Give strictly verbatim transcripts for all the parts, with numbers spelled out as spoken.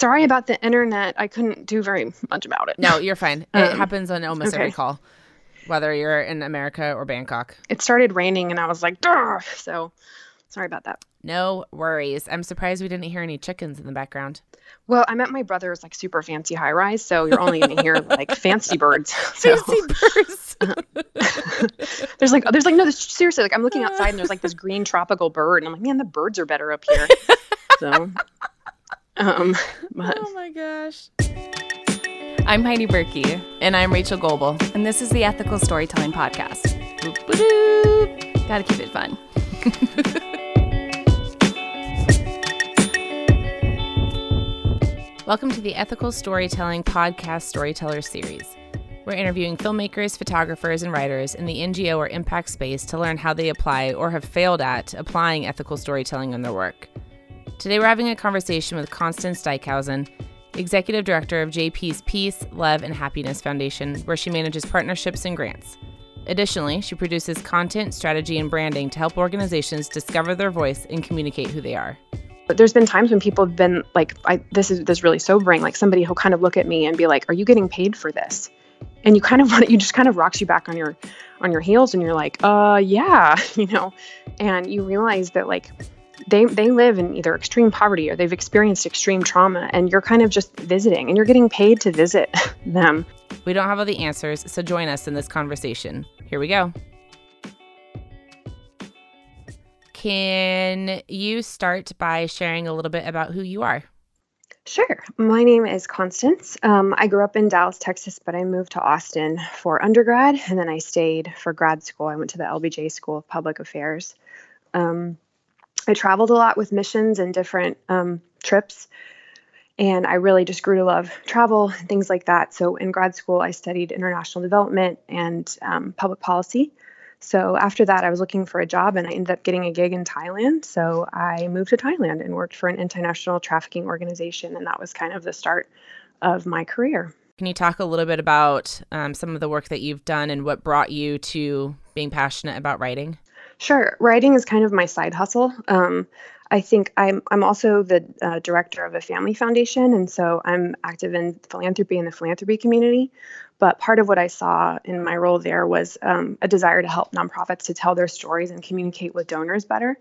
Sorry about the internet. I couldn't do very much about it. No, you're fine. Um, it happens on almost okay. every call, whether you're in America or Bangkok. It started raining and I was like, "Durr!" So sorry about that. No worries. I'm surprised we didn't hear any chickens in the background. Well, I'm at my brother's like super fancy high rise, so you're only going to hear like fancy birds. So. Fancy birds. there's like, there's like, no, seriously, like I'm looking outside and there's like this green tropical bird and I'm like, man, the birds are better up here. So, um, but. Oh my gosh. I'm Heidi Berkey. And I'm Rachel Goble. And this is the Ethical Storytelling Podcast. Boop, boop, boop. Gotta keep it fun. Welcome to the Ethical Storytelling Podcast Storyteller Series. We're interviewing filmmakers, photographers, and writers in the N G O or impact space to learn how they apply or have failed at applying ethical storytelling in their work. Today we're having a conversation with Constance Dykhausen, Executive Director of J P's Peace, Love, and Happiness Foundation, where she manages partnerships and grants. Additionally, she produces content, strategy, and branding to help organizations discover their voice and communicate who they are. But there's been times when people have been like, I, this is this really sobering, like somebody who'll kind of look at me and be like, are you getting paid for this? And you kind of want it, you just kind of rocks you back on your, on your heels and you're like, uh, yeah, you know, and you realize that like, They they live in either extreme poverty or they've experienced extreme trauma, and you're kind of just visiting and you're getting paid to visit them. We don't have all the answers, so join us in this conversation. Here we go. Can you start by sharing a little bit about who you are? Sure. My name is Constance. Um, I grew up in Dallas, Texas, but I moved to Austin for undergrad, and then I stayed for grad school. I went to the L B J School of Public Affairs. Um I traveled a lot with missions and different um, trips, and I really just grew to love travel and things like that. So in grad school, I studied international development and um, public policy. So after that, I was looking for a job, and I ended up getting a gig in Thailand. So I moved to Thailand and worked for an international trafficking organization, and that was kind of the start of my career. Can you talk a little bit about um, some of the work that you've done and what brought you to being passionate about writing? Sure. Writing is kind of my side hustle. Um, I think I'm I'm also the uh, director of a family foundation, and so I'm active in philanthropy and the philanthropy community. But part of what I saw in my role there was um, a desire to help nonprofits to tell their stories and communicate with donors better.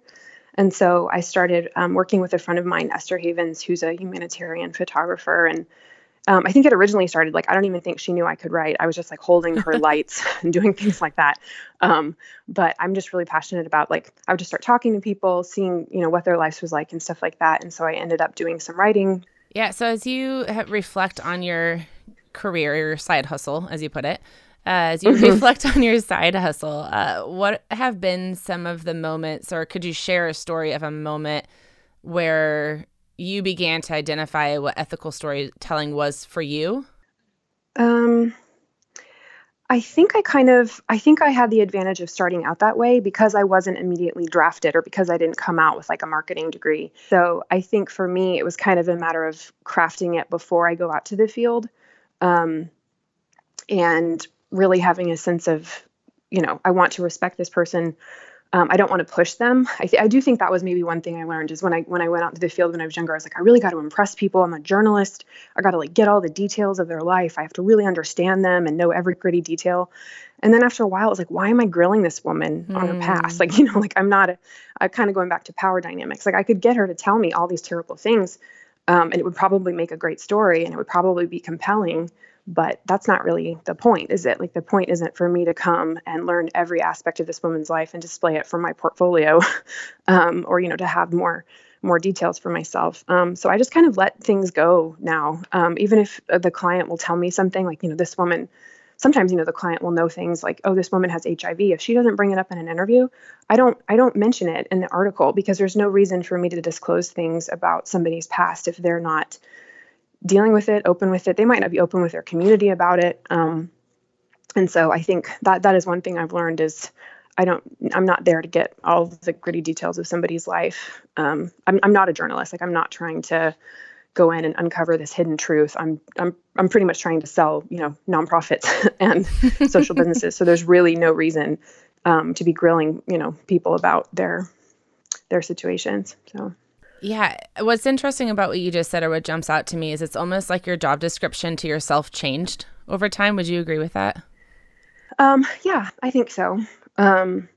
And so I started um, working with a friend of mine, Esther Havens, who's a humanitarian photographer, and Um, I think it originally started, like, I don't even think she knew I could write. I was just like holding her lights and doing things like that. Um, but I'm just really passionate about, like, I would just start talking to people, seeing, you know, what their lives was like and stuff like that. And so I ended up doing some writing. Yeah. So as you reflect on your career, your side hustle, as you put it, uh, as you mm-hmm. reflect on your side hustle, uh, what have been some of the moments, or could you share a story of a moment where you began to identify what ethical storytelling was for you? Um, I think I kind of, I think I had the advantage of starting out that way because I wasn't immediately drafted or because I didn't come out with like a marketing degree. So I think for me, it was kind of a matter of crafting it before I go out to the field, um, and really having a sense of, you know, I want to respect this person. Um, I don't want to push them. I, th- I do think that was maybe one thing I learned is when I when I went out into the field when I was younger, I was like, I really got to impress people. I'm a journalist. I got to like get all the details of their life. I have to really understand them and know every gritty detail. And then after a while, I was like, why am I grilling this woman mm. on her past? Like, you know, like I'm not a, I'm kind of going back to power dynamics. Like I could get her to tell me all these terrible things, um, and it would probably make a great story and it would probably be compelling. But that's not really the point, is it? Like the point isn't for me to come and learn every aspect of this woman's life and display it for my portfolio, um, or, you know, to have more more details for myself. Um, so I just kind of let things go now, um, even if the client will tell me something like, you know, this woman, sometimes, you know, the client will know things like, oh, this woman has H I V. If she doesn't bring it up in an interview, I don't I don't mention it in the article because there's no reason for me to disclose things about somebody's past if they're not dealing with it, open with it. They might not be open with their community about it. Um, and so I think that that is one thing I've learned is I don't, I'm not there to get all the gritty details of somebody's life. Um, I'm, I'm not a journalist. Like I'm not trying to go in and uncover this hidden truth. I'm, I'm, I'm pretty much trying to sell, you know, nonprofits and social businesses. So there's really no reason, um, to be grilling, you know, people about their, their situations. So Yeah. What's interesting about what you just said, or what jumps out to me, is it's almost like your job description to yourself changed over time. Would you agree with that? Um, yeah, I think so. Um,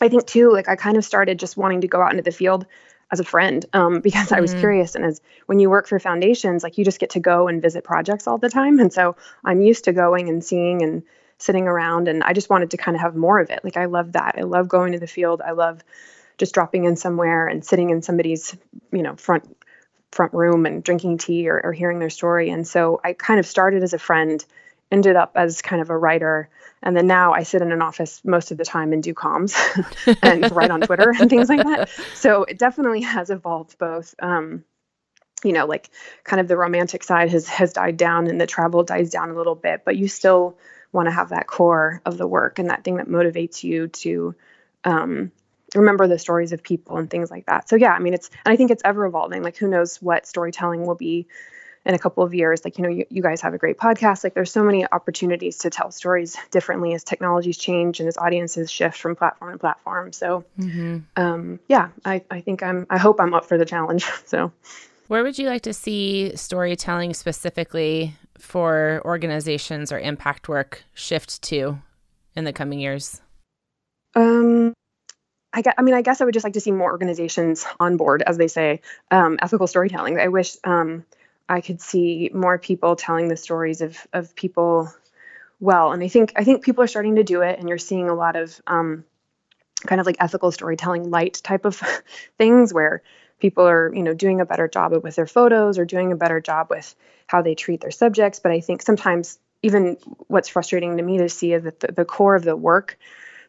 I think too, like I kind of started just wanting to go out into the field as a friend, um, because I was mm-hmm. curious. And as when you work for foundations, like you just get to go and visit projects all the time. And so I'm used to going and seeing and sitting around, and I just wanted to kind of have more of it. Like, I love that. I love going to the field. I love just dropping in somewhere and sitting in somebody's, you know, front, front room and drinking tea or, or hearing their story. And so I kind of started as a friend, ended up as kind of a writer. And then now I sit in an office most of the time and do comms and write on Twitter and things like that. So it definitely has evolved both. Um, you know, like kind of the romantic side has, has died down, and the travel dies down a little bit, but you still want to have that core of the work and that thing that motivates you to, um, remember the stories of people and things like that. So yeah, I mean, it's, and I think it's ever evolving. Like, who knows what storytelling will be in a couple of years. Like, you know, you, you guys have a great podcast. Like, there's so many opportunities to tell stories differently as technologies change and as audiences shift from platform to platform. So, mm-hmm. um, yeah, I, I think I'm, I hope I'm up for the challenge. So where would you like to see storytelling specifically for organizations or impact work shift to in the coming years? Um, I, guess, I mean, I guess I would just like to see more organizations on board, as they say, um, ethical storytelling. I wish um, I could see more people telling the stories of of people well. And I think I think people are starting to do it, and you're seeing a lot of um, kind of like ethical storytelling light type of things where people are, you know, doing a better job with their photos or doing a better job with how they treat their subjects. But I think sometimes even what's frustrating to me to see is that the, the core of the work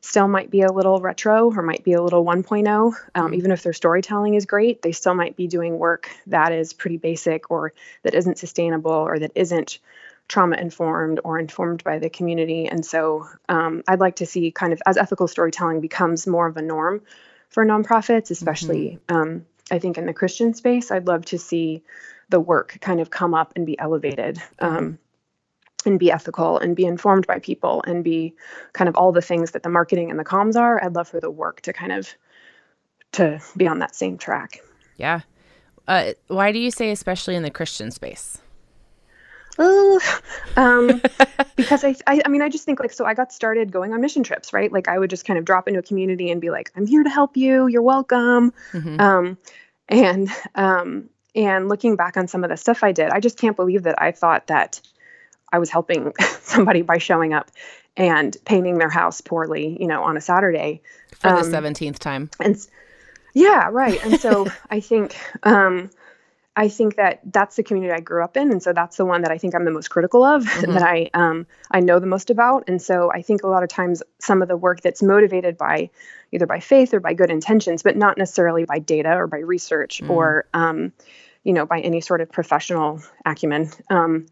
still might be a little retro or might be a little one point oh. Um, even if their storytelling is great, they still might be doing work that is pretty basic or that isn't sustainable or that isn't trauma-informed or informed by the community. And so um, I'd like to see kind of as ethical storytelling becomes more of a norm for nonprofits, especially mm-hmm. um, I think in the Christian space, I'd love to see the work kind of come up and be elevated. Um, and be ethical and be informed by people and be kind of all the things that the marketing and the comms are. I'd love for the work to kind of, to be on that same track. Yeah. Uh, why do you say, especially in the Christian space? Oh, um, because I, I, I mean, I just think like, so I got started going on mission trips, right? Like I would just kind of drop into a community and be like, I'm here to help you. You're welcome. Mm-hmm. Um, and, um, and looking back on some of the stuff I did, I just can't believe that I thought that I was helping somebody by showing up and painting their house poorly, you know, on a Saturday. For um, the seventeenth time. And yeah, right. And so I think, um, I think that that's the community I grew up in. And so that's the one that I think I'm the most critical of, mm-hmm. that I, um, I know the most about. And so I think a lot of times some of the work that's motivated by either by faith or by good intentions, but not necessarily by data or by research mm. or, um, you know, by any sort of professional acumen, um,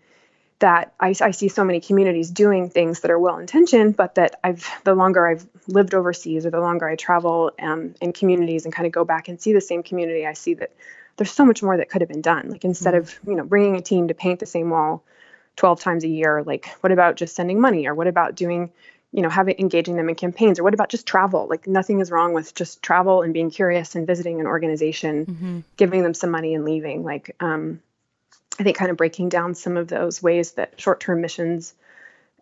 that I, I see so many communities doing things that are well-intentioned, but that I've, the longer I've lived overseas or the longer I travel um, in communities and kind of go back and see the same community, I see that there's so much more that could have been done. Like instead mm-hmm. of, you know, bringing a team to paint the same wall twelve times a year, like what about just sending money, or what about doing, you know, having, engaging them in campaigns, or what about just travel? Like nothing is wrong with just travel and being curious and visiting an organization, mm-hmm. giving them some money and leaving. Like, um, I think kind of breaking down some of those ways that short-term missions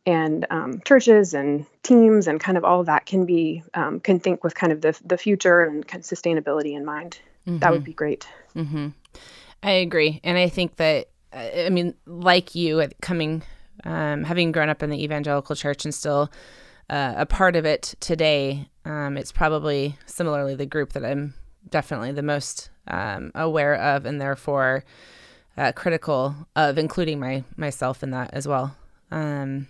and um, churches and teams and kind of all of that can be, um, can think with kind of the the future and kind of sustainability in mind. Mm-hmm. That would be great. Mm-hmm. I agree. And I think that, I mean, like you coming, um, having grown up in the evangelical church and still uh, a part of it today, um, it's probably similarly the group that I'm definitely the most um, aware of, and therefore Uh, critical of, including my myself in that as well. Um,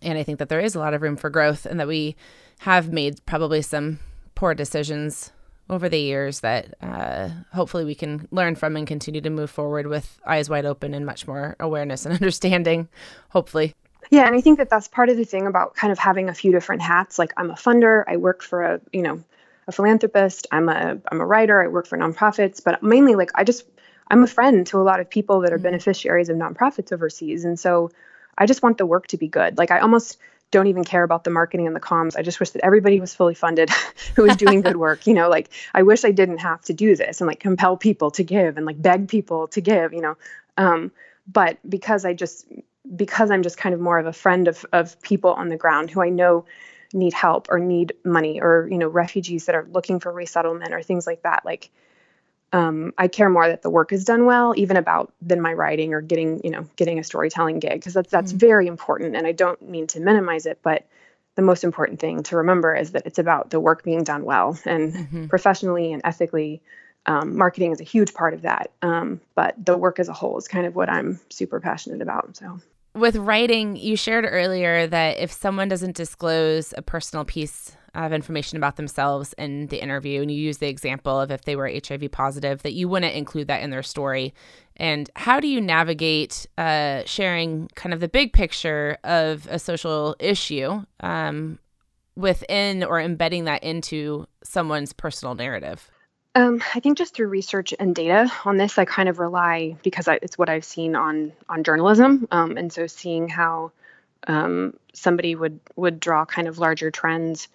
and I think that there is a lot of room for growth, and that we have made probably some poor decisions over the years that uh, hopefully we can learn from and continue to move forward with eyes wide open and much more awareness and understanding, hopefully. Yeah. And I think that that's part of the thing about kind of having a few different hats. Like I'm a funder, I work for a, you know, a philanthropist, I'm a, I'm a writer, I work for nonprofits, but mainly like I just, I'm a friend to a lot of people that are beneficiaries of nonprofits overseas. And so I just want the work to be good. Like I almost don't even care about the marketing and the comms. I just wish that everybody was fully funded who was doing good work. You know, like, I wish I didn't have to do this and like compel people to give and like beg people to give, you know. Um, but because I just, because I'm just kind of more of a friend of, of people on the ground who I know need help or need money, or, you know, refugees that are looking for resettlement or things like that. Like, um, I care more that the work is done well, even about than my writing or getting, you know, getting a storytelling gig. Cause that's, that's mm-hmm. very important. And I don't mean to minimize it, but the most important thing to remember is that it's about the work being done well and mm-hmm. professionally and ethically. Um, marketing is a huge part of that. Um, but the work as a whole is kind of what I'm super passionate about. So with writing, you shared earlier that if someone doesn't disclose a personal piece of information about themselves in the interview, and you use the example of if they were H I V positive, that you wouldn't include that in their story. And how do you navigate uh, sharing kind of the big picture of a social issue um, within or embedding that into someone's personal narrative? Um, I think just through research and data on this, I kind of rely, because I, it's what I've seen on on journalism. Um, and so seeing how um, somebody would would draw kind of larger trends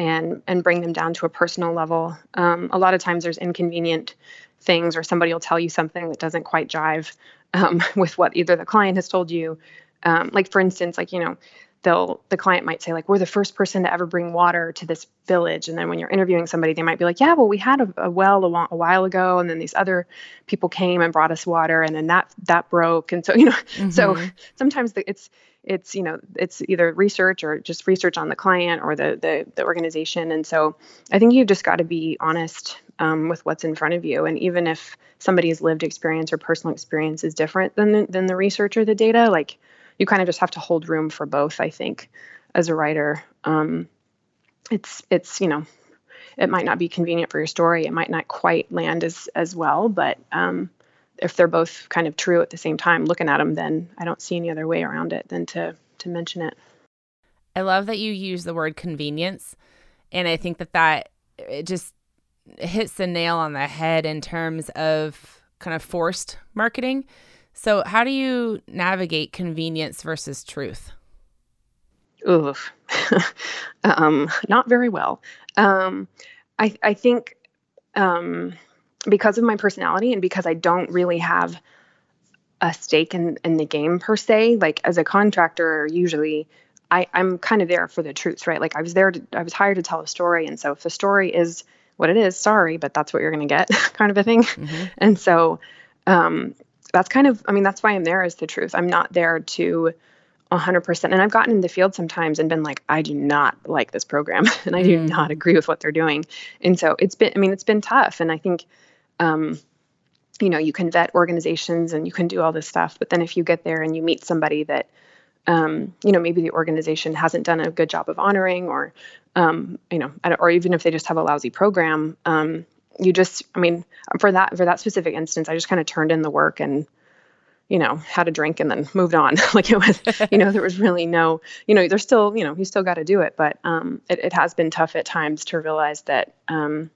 and and bring them down to a personal level. Um, a lot of times there's inconvenient things, or somebody will tell you something that doesn't quite jive um, with what either the client has told you. Um, like, for instance, like, you know, they'll, the client might say, like, we're the first person to ever bring water to this village. And then when you're interviewing somebody, they might be like, yeah, well, we had a, a well a, a while ago. And then these other people came and brought us water. And then that, that broke. And so, you know, mm-hmm. so sometimes the, it's, it's, you know, it's either research or just research on the client or the, the, the organization. And so I think you've just got to be honest um, with what's in front of you. And even if somebody's lived experience or personal experience is different than the, than the research or the data, like, you kind of just have to hold room for both, I think, as a writer. Um, it's, it's, you know, it might not be convenient for your story. It might not quite land as, as well, but um, if they're both kind of true at the same time, looking at them, then I don't see any other way around it than to, to mention it. I love that you use the word convenience. And I think that that it just hits the nail on the head in terms of kind of forced marketing. So how do you navigate convenience versus truth? Oof, um, not very well. Um, I, I think um, because of my personality and because I don't really have a stake in, in the game per se, like as a contractor, usually I, I'm kind of there for the truth, right? Like I was there, to, I was hired to tell a story. And so if the story is what it is, sorry, but that's what you're going to get kind of a thing. Mm-hmm. And so, um, that's kind of, I mean, that's why I'm there, is the truth. I'm not there to one hundred percent. And I've gotten in the field sometimes and been like, I do not like this program and I do not agree with what they're doing. And so it's been, I mean, it's been tough. And I think, um, you know, you can vet organizations and you can do all this stuff. But then if you get there and you meet somebody that, um, you know, maybe the organization hasn't done a good job of honoring, or, um, you know, or even if they just have a lousy program, um, you just, I mean, for that, for that specific instance, I just kind of turned in the work and, you know, had a drink and then moved on. Like it was, you know, there was really no, you know, there's still, you know, you still got to do it, but, um, it, it has been tough at times to realize that, um,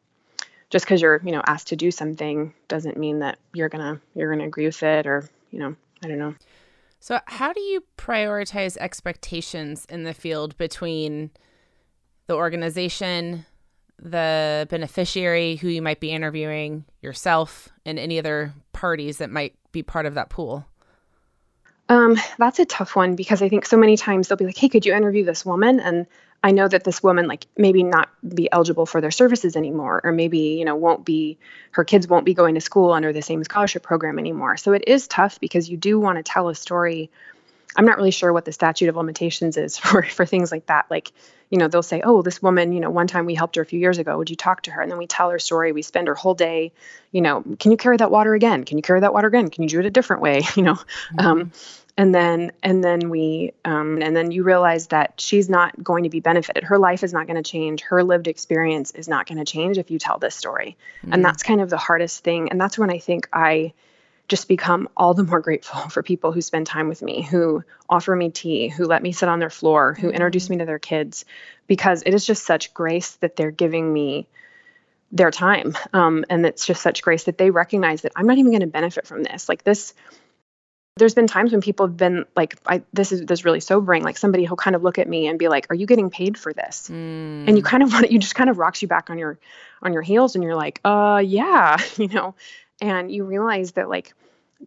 just cause you're, you know, asked to do something doesn't mean that you're gonna, you're gonna agree with it, or, you know, I don't know. So how do you prioritize expectations in the field between the organization, the beneficiary who you might be interviewing, yourself, and any other parties that might be part of that pool? Um, that's a tough one, because I think so many times they'll be like, hey, could you interview this woman? And I know that this woman, like, maybe not be eligible for their services anymore, or maybe, you know, won't be, her kids won't be going to school under the same scholarship program anymore. So it is tough, because you do want to tell a story. I'm not really sure what the statute of limitations is for, for things like that. Like, you know, they'll say, oh, this woman, you know, one time we helped her a few years ago. Would you talk to her? And then we tell her story. We spend her whole day, you know, can you carry that water again? Can you carry that water again? Can you do it a different way? You know? Mm-hmm. Um, and then, and then we, um, and then you realize that she's not going to be benefited. Her life is not going to change. Her lived experience is not going to change if you tell this story. Mm-hmm. And that's kind of the hardest thing. And that's when I think I just become all the more grateful for people who spend time with me, who offer me tea, who let me sit on their floor, who introduce me to their kids, because it is just such grace that they're giving me their time. Um, and it's just such grace that they recognize that I'm not even going to benefit from this. Like this, There's been times when people have been like, I, this is this is really sobering. Like somebody who'll kind of look at me and be like, are you getting paid for this? Mm. And you kind of want it, you just kind of rocks you back on your, on your heels and you're like, uh, yeah, you know, and you realize that like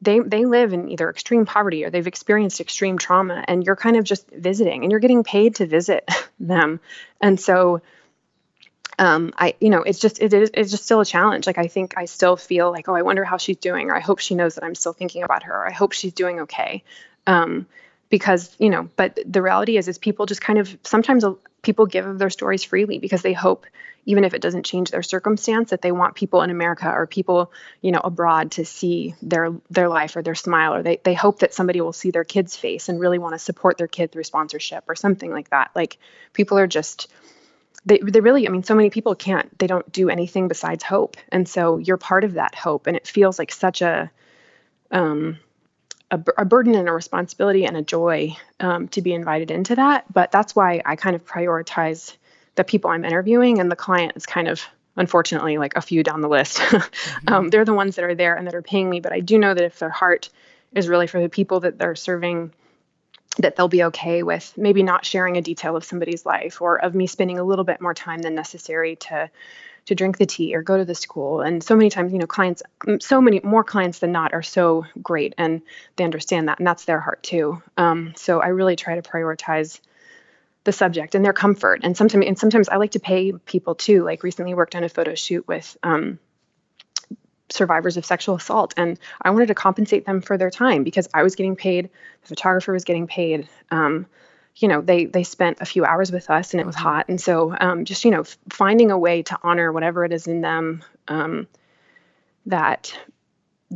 they, they live in either extreme poverty or they've experienced extreme trauma and you're kind of just visiting and you're getting paid to visit them. And so, um, I, you know, it's just, it is, it's just still a challenge. Like, I think I still feel like, oh, I wonder how she's doing, or I hope she knows that I'm still thinking about her, or I hope she's doing okay. Um, because, you know, but the reality is, is people just kind of, sometimes people give their stories freely because they hope, even if it doesn't change their circumstance, that they want people in America or people, you know, abroad to see their, their life or their smile, or they, they hope that somebody will see their kid's face and really want to support their kid through sponsorship or something like that. Like people are just, They they really, I mean, so many people can't, they don't do anything besides hope. And so you're part of that hope. And it feels like such a, um, a, a burden and a responsibility and a joy, um, to be invited into that. But that's why I kind of prioritize the people I'm interviewing, and the client is kind of, unfortunately, like a few down the list. mm-hmm. um, they're the ones that are there and that are paying me. But I do know that if their heart is really for the people that they're serving, that they'll be okay with maybe not sharing a detail of somebody's life, or of me spending a little bit more time than necessary to, to drink the tea or go to the school. And so many times, you know, clients, so many more clients than not are so great, and they understand that, and that's their heart too. Um, so I really try to prioritize the subject and their comfort. And sometimes, and sometimes I like to pay people too. Like recently worked on a photo shoot with, um, survivors of sexual assault. And I wanted to compensate them for their time because I was getting paid. The photographer was getting paid. Um, you know, they, they spent a few hours with us and it was hot. And so, um, just, you know, f- finding a way to honor whatever it is in them, um, that,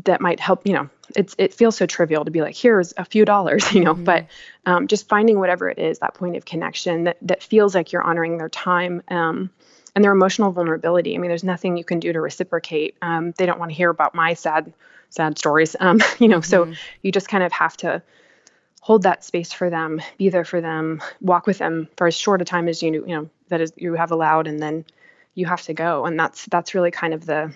that might help, you know, it's, it feels so trivial to be like, here's a few dollars, you know, mm-hmm. but, um, just finding whatever it is, that point of connection that, that feels like you're honoring their time, um, and their emotional vulnerability. I mean, there's nothing you can do to reciprocate. Um, they don't want to hear about my sad, sad stories. Um, you know, so mm-hmm. you just kind of have to hold that space for them, be there for them, walk with them for as short a time as you, you know, that is you have allowed, and then you have to go. And that's, that's really kind of the,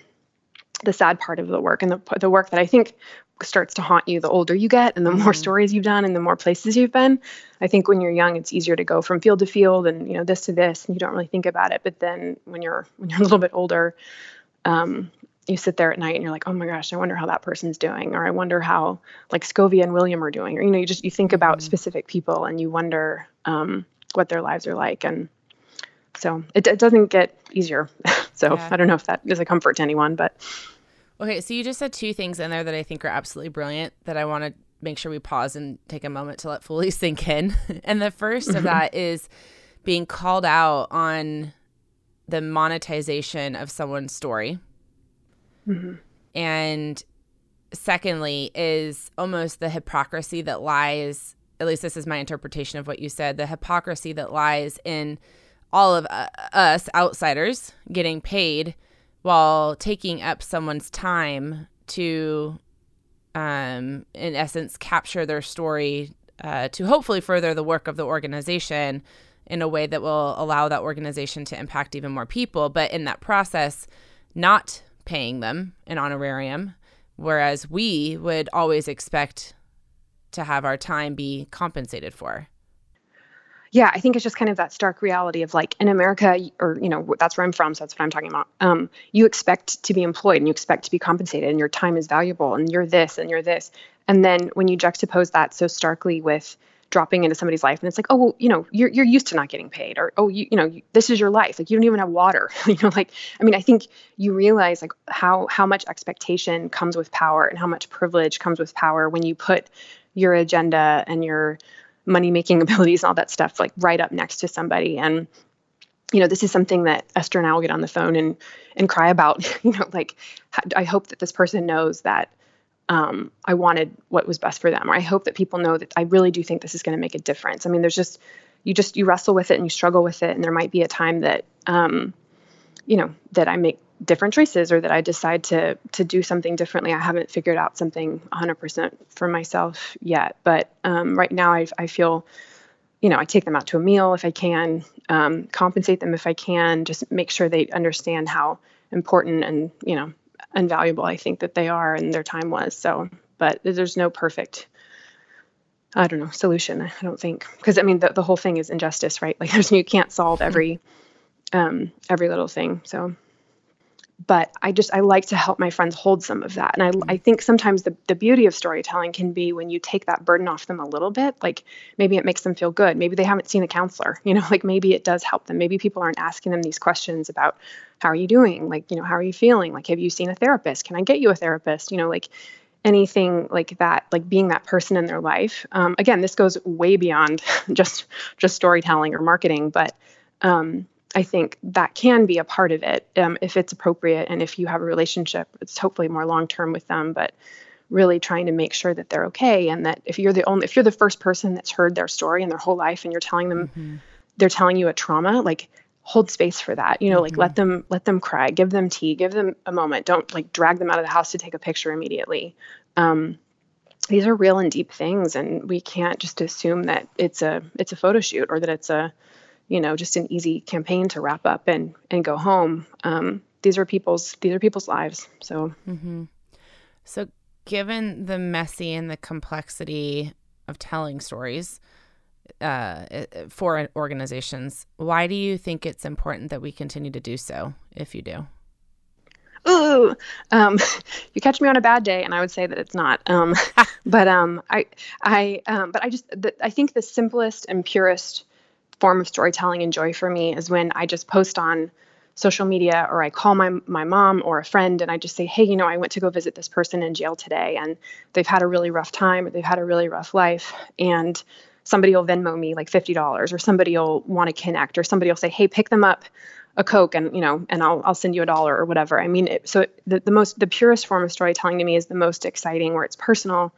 the sad part of the work, and the, the work that I think starts to haunt you the older you get and the more mm-hmm. stories you've done and the more places you've been. I think when you're young, it's easier to go from field to field and, you know, this to this, and you don't really think about it. But then when you're, when you're a little bit older, um, you sit there at night and you're like, oh my gosh, I wonder how that person's doing. Or I wonder how like Scovia and William are doing. Or, you know, you just, you think about mm-hmm. specific people and you wonder, um, what their lives are like. And so it, it doesn't get easier. so yeah. I don't know if that is a comfort to anyone, but. Okay, so you just said two things in there that I think are absolutely brilliant that I want to make sure we pause and take a moment to let fully sink in. And the first mm-hmm. of that is being called out on the monetization of someone's story. Mm-hmm. And secondly is almost the hypocrisy that lies, at least this is my interpretation of what you said, the hypocrisy that lies in all of uh, us outsiders getting paid while taking up someone's time to, um, in essence, capture their story, uh, to hopefully further the work of the organization in a way that will allow that organization to impact even more people. But in that process, not paying them an honorarium, whereas we would always expect to have our time be compensated for. Yeah, I think it's just kind of that stark reality of like in America, or, you know, that's where I'm from, so that's what I'm talking about. Um, you expect to be employed and you expect to be compensated, and your time is valuable, and you're this and you're this. And then when you juxtapose that so starkly with dropping into somebody's life, and it's like, oh, well, you know, you're you're used to not getting paid, or, oh, you you know, you, this is your life. Like you don't even have water. you know, like, I mean, I think you realize like how how much expectation comes with power and how much privilege comes with power when you put your agenda and your money-making abilities and all that stuff, like right up next to somebody. And, you know, this is something that Esther and I will get on the phone and, and cry about, you know, like, I hope that this person knows that, um, I wanted what was best for them. Or I hope that people know that I really do think this is going to make a difference. I mean, there's just, you just, you wrestle with it and you struggle with it. And there might be a time that, um, you know, that I make different choices, or that I decide to, to do something differently. I haven't figured out something one hundred percent for myself yet, but, um, right now I I feel, you know, I take them out to a meal if I can, um, compensate them if I can, just make sure they understand how important and, you know, invaluable I think that they are and their time was. So, but there's no perfect I don't know, solution, I don't think. Because, I mean, the, the whole thing is injustice, right? Like, there's, you can't solve every um, every little thing. So, but I just, I like to help my friends hold some of that. And I, I think sometimes the, the beauty of storytelling can be when you take that burden off them a little bit, like maybe it makes them feel good. Maybe they haven't seen a counselor, you know, like maybe it does help them. Maybe people aren't asking them these questions about how are you doing? Like, you know, how are you feeling? Like, have you seen a therapist? Can I get you a therapist? You know, like, anything like that, like being that person in their life. Um, again, this goes way beyond just just storytelling or marketing, but um, I think that can be a part of it um, if it's appropriate and if you have a relationship, it's hopefully more long term with them. But really trying to make sure that they're okay, and that if you're the only, if you're the first person that's heard their story in their whole life, and you're telling them, mm-hmm. they're telling you a trauma, like, hold space for that, you know, like mm-hmm. let them, let them cry, give them tea, give them a moment. Don't like drag them out of the house to take a picture immediately. Um, these are real and deep things. And we can't just assume that it's a, it's a photo shoot, or that it's a, you know, just an easy campaign to wrap up and, and go home. Um, these are people's, these are people's lives. So, mm-hmm. so given the messy and the complexity of telling stories, uh, for organizations, why do you think it's important that we continue to do so, if you do? Ooh, um, you catch me on a bad day, and I would say that it's not. Um, but um, I, I, um, but I just, the, I think the simplest and purest form of storytelling and joy for me is when I just post on social media, or I call my my mom or a friend, and I just say, hey, you know, I went to go visit this person in jail today, and they've had a really rough time, or they've had a really rough life, and somebody will Venmo me like fifty dollars, or somebody will want to connect, or somebody will say, hey, pick them up a Coke, and, you know, and I'll, I'll send you a dollar or whatever. I mean, it, so it, the, the most, the purest form of storytelling to me is the most exciting, where it's personal,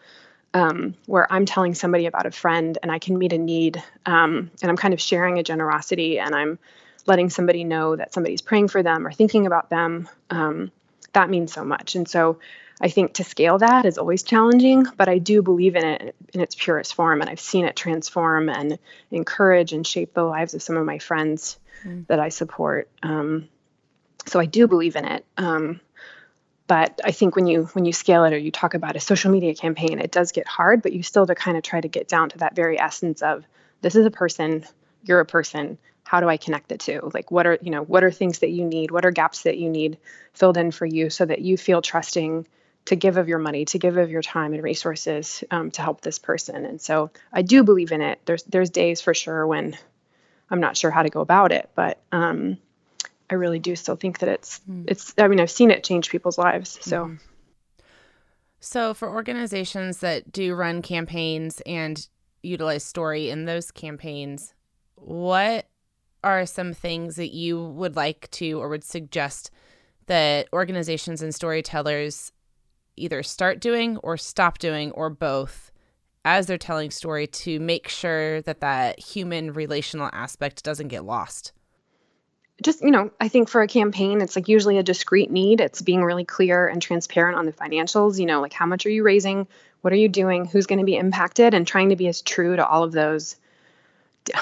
um, where I'm telling somebody about a friend and I can meet a need. Um, and I'm kind of sharing a generosity, and I'm letting somebody know that somebody's praying for them or thinking about them. Um, that means so much. And so I think to scale that is always challenging, but I do believe in it in its purest form. And I've seen it transform and encourage and shape the lives of some of my friends mm. that I support. Um, so I do believe in it. Um, but I think when you when you scale it, or you talk about a social media campaign, it does get hard, but you still to kind of try to get down to that very essence of, this is a person, you're a person, how do I connect it to? Like, what are, you know, what are things that you need? What are gaps that you need filled in for you, so that you feel trusting to give of your money, to give of your time and resources um, to help this person. And so I do believe in it. There's there's days for sure when I'm not sure how to go about it, but um, I really do still think that it's, mm. it's, I mean, I've seen it change people's lives. So. Mm. So for organizations that do run campaigns and utilize story in those campaigns, what are some things that you would like to, or would suggest that organizations and storytellers either start doing or stop doing, or both, as they're telling story, to make sure that that human relational aspect doesn't get lost? Just, you know, I think for a campaign, it's like usually a discrete need. It's being really clear and transparent on the financials, you know, like, how much are you raising? What are you doing? Who's going to be impacted? And trying to be as true to all of those,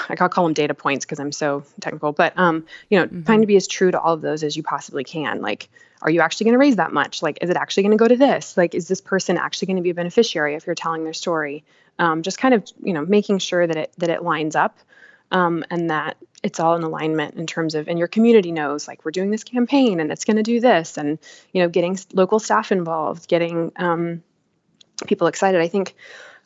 I call them data points because I'm so technical, but, um, you know, mm-hmm. trying to be as true to all of those as you possibly can. Like, are you actually going to raise that much? Like, is it actually going to go to this? Like, is this person actually going to be a beneficiary if you're telling their story? Um, just kind of, you know, making sure that it, that it lines up, um, and that it's all in alignment in terms of, and your community knows, like, we're doing this campaign and it's going to do this, and, you know, getting local staff involved, getting, um, people excited. I think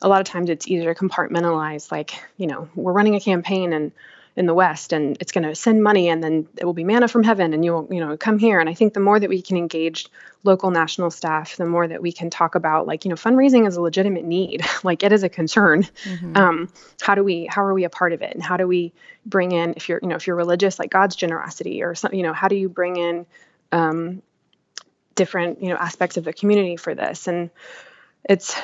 a lot of times it's easier to compartmentalize, like, you know, we're running a campaign and in the West, and it's going to send money, and then it will be manna from heaven, and you will, you know, come here. And I think the more that we can engage local, national staff, the more that we can talk about, like, you know, fundraising is a legitimate need. Like, it is a concern. Mm-hmm. Um, how do we, how are we a part of it? And how do we bring in, if you're, you know, if you're religious, like, God's generosity or something, you know, how do you bring in, um, different, you know, aspects of the community for this? And it's,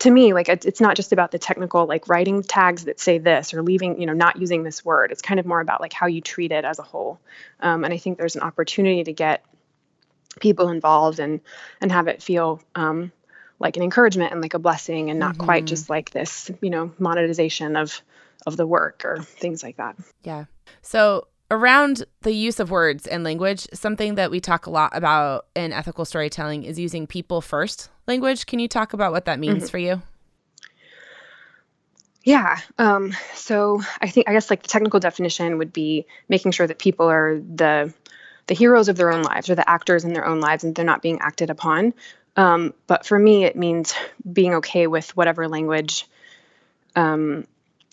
to me, like, it's not just about the technical, like, writing tags that say this, or leaving, you know, not using this word. It's kind of more about, like, how you treat it as a whole. Um, and I think there's an opportunity to get people involved and, and have it feel, um, like an encouragement and like a blessing, and not mm-hmm. quite just like this, you know, monetization of, of the work or things like that. Yeah. So around the use of words and language, something that we talk a lot about in ethical storytelling is using people first language. Can you talk about what that means mm-hmm. for you? Yeah. Um, so I think, I guess like the technical definition would be making sure that people are the the heroes of their own lives, or the actors in their own lives, and they're not being acted upon. Um, but for me, it means being okay with whatever language um,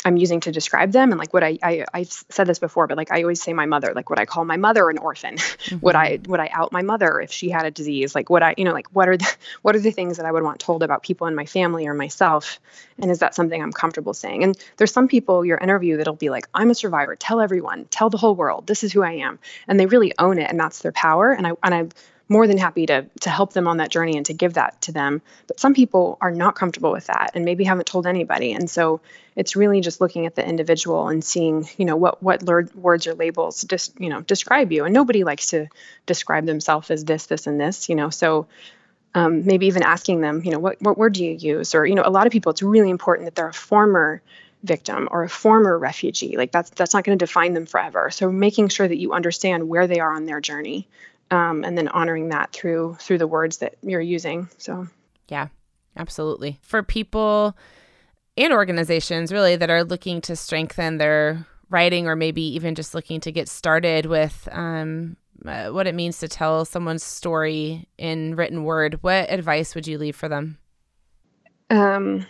I'm using to describe them. And like what I, I, I've said this before, but like, I always say my mother, like would I call my mother an orphan? Mm-hmm. Would I, would I out my mother if she had a disease? Like would I, you know, like what are the, what are the things that I would want told about people in my family or myself? And is that something I'm comfortable saying? And there's some people your interview that'll be like, I'm a survivor. Tell everyone, tell the whole world, this is who I am. And they really own it, and that's their power. And I, and I, more than happy to to help them on that journey and to give that to them. But some people are not comfortable with that and maybe haven't told anybody. And so it's really just looking at the individual and seeing, you know, what what words or labels just, you know, describe you. And nobody likes to describe themselves as this, this, and this, you know. So um, maybe even asking them, you know, what, what word do you use? Or, you know, a lot of people, it's really important that they're a former victim or a former refugee. Like that's that's not going to define them forever. So making sure that you understand where they are on their journey. Um, and then honoring that through through the words that you're using. So, yeah, absolutely. For people and organizations really that are looking to strengthen their writing, or maybe even just looking to get started with um, uh, what it means to tell someone's story in written word, what advice would you leave for them? Um,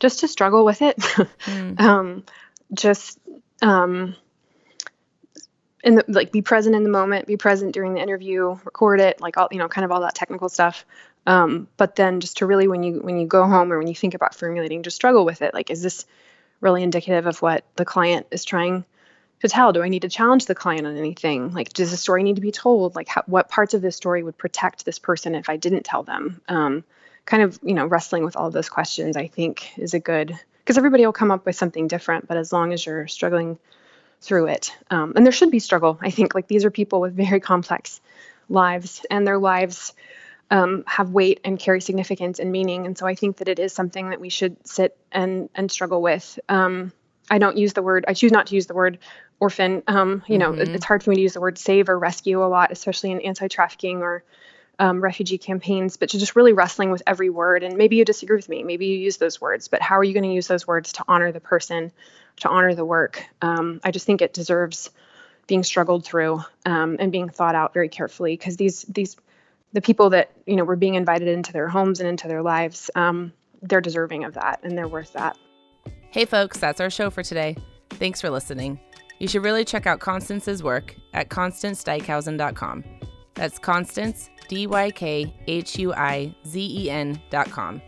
just to struggle with it. Mm. um, just. Um, And like be present in the moment, be present during the interview, record it, like all, you know, kind of all that technical stuff. Um, but then just to really, when you, when you go home or when you think about formulating, just struggle with it. Like, is this really indicative of what the client is trying to tell? Do I need to challenge the client on anything? Like, does the story need to be told? Like how, what parts of this story would protect this person if I didn't tell them? Um, kind of, you know, wrestling with all of those questions, I think is a good, because everybody will come up with something different, but as long as you're struggling through it. Um, and there should be struggle. I think like these are people with very complex lives, and their lives um, have weight and carry significance and meaning. And so I think that it is something that we should sit and, and struggle with. Um, I don't use the word, I choose not to use the word orphan. Um, you mm-hmm. know, it, it's hard for me to use the word save or rescue a lot, especially in anti-trafficking or um, refugee campaigns, but to just really wrestling with every word. And maybe you disagree with me, maybe you use those words, but how are you going to use those words to honor the person, to honor the work? Um, I just think it deserves being struggled through um, and being thought out very carefully, because these, these, the people that, you know, were being invited into their homes and into their lives, um, they're deserving of that and they're worth that. Hey folks, that's our show for today. Thanks for listening. You should really check out Constance's work at Constance Dykhausen dot com. That's Constance, D Y K H U I Z E N dot com.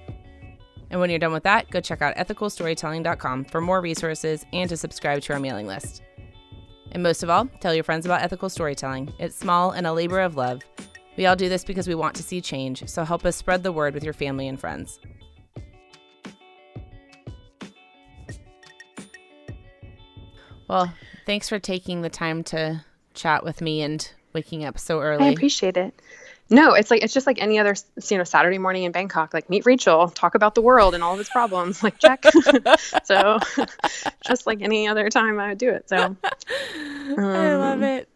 And when you're done with that, go check out ethical storytelling dot com for more resources and to subscribe to our mailing list. And most of all, tell your friends about ethical storytelling. It's small and a labor of love. We all do this because we want to see change, so help us spread the word with your family and friends. Well, thanks for taking the time to chat with me and waking up so early. I appreciate it. No, it's like, it's just like any other, you know, Saturday morning in Bangkok, like meet Rachel, talk about the world and all of its problems, like check. So just like any other time I would do it. So um, I love it.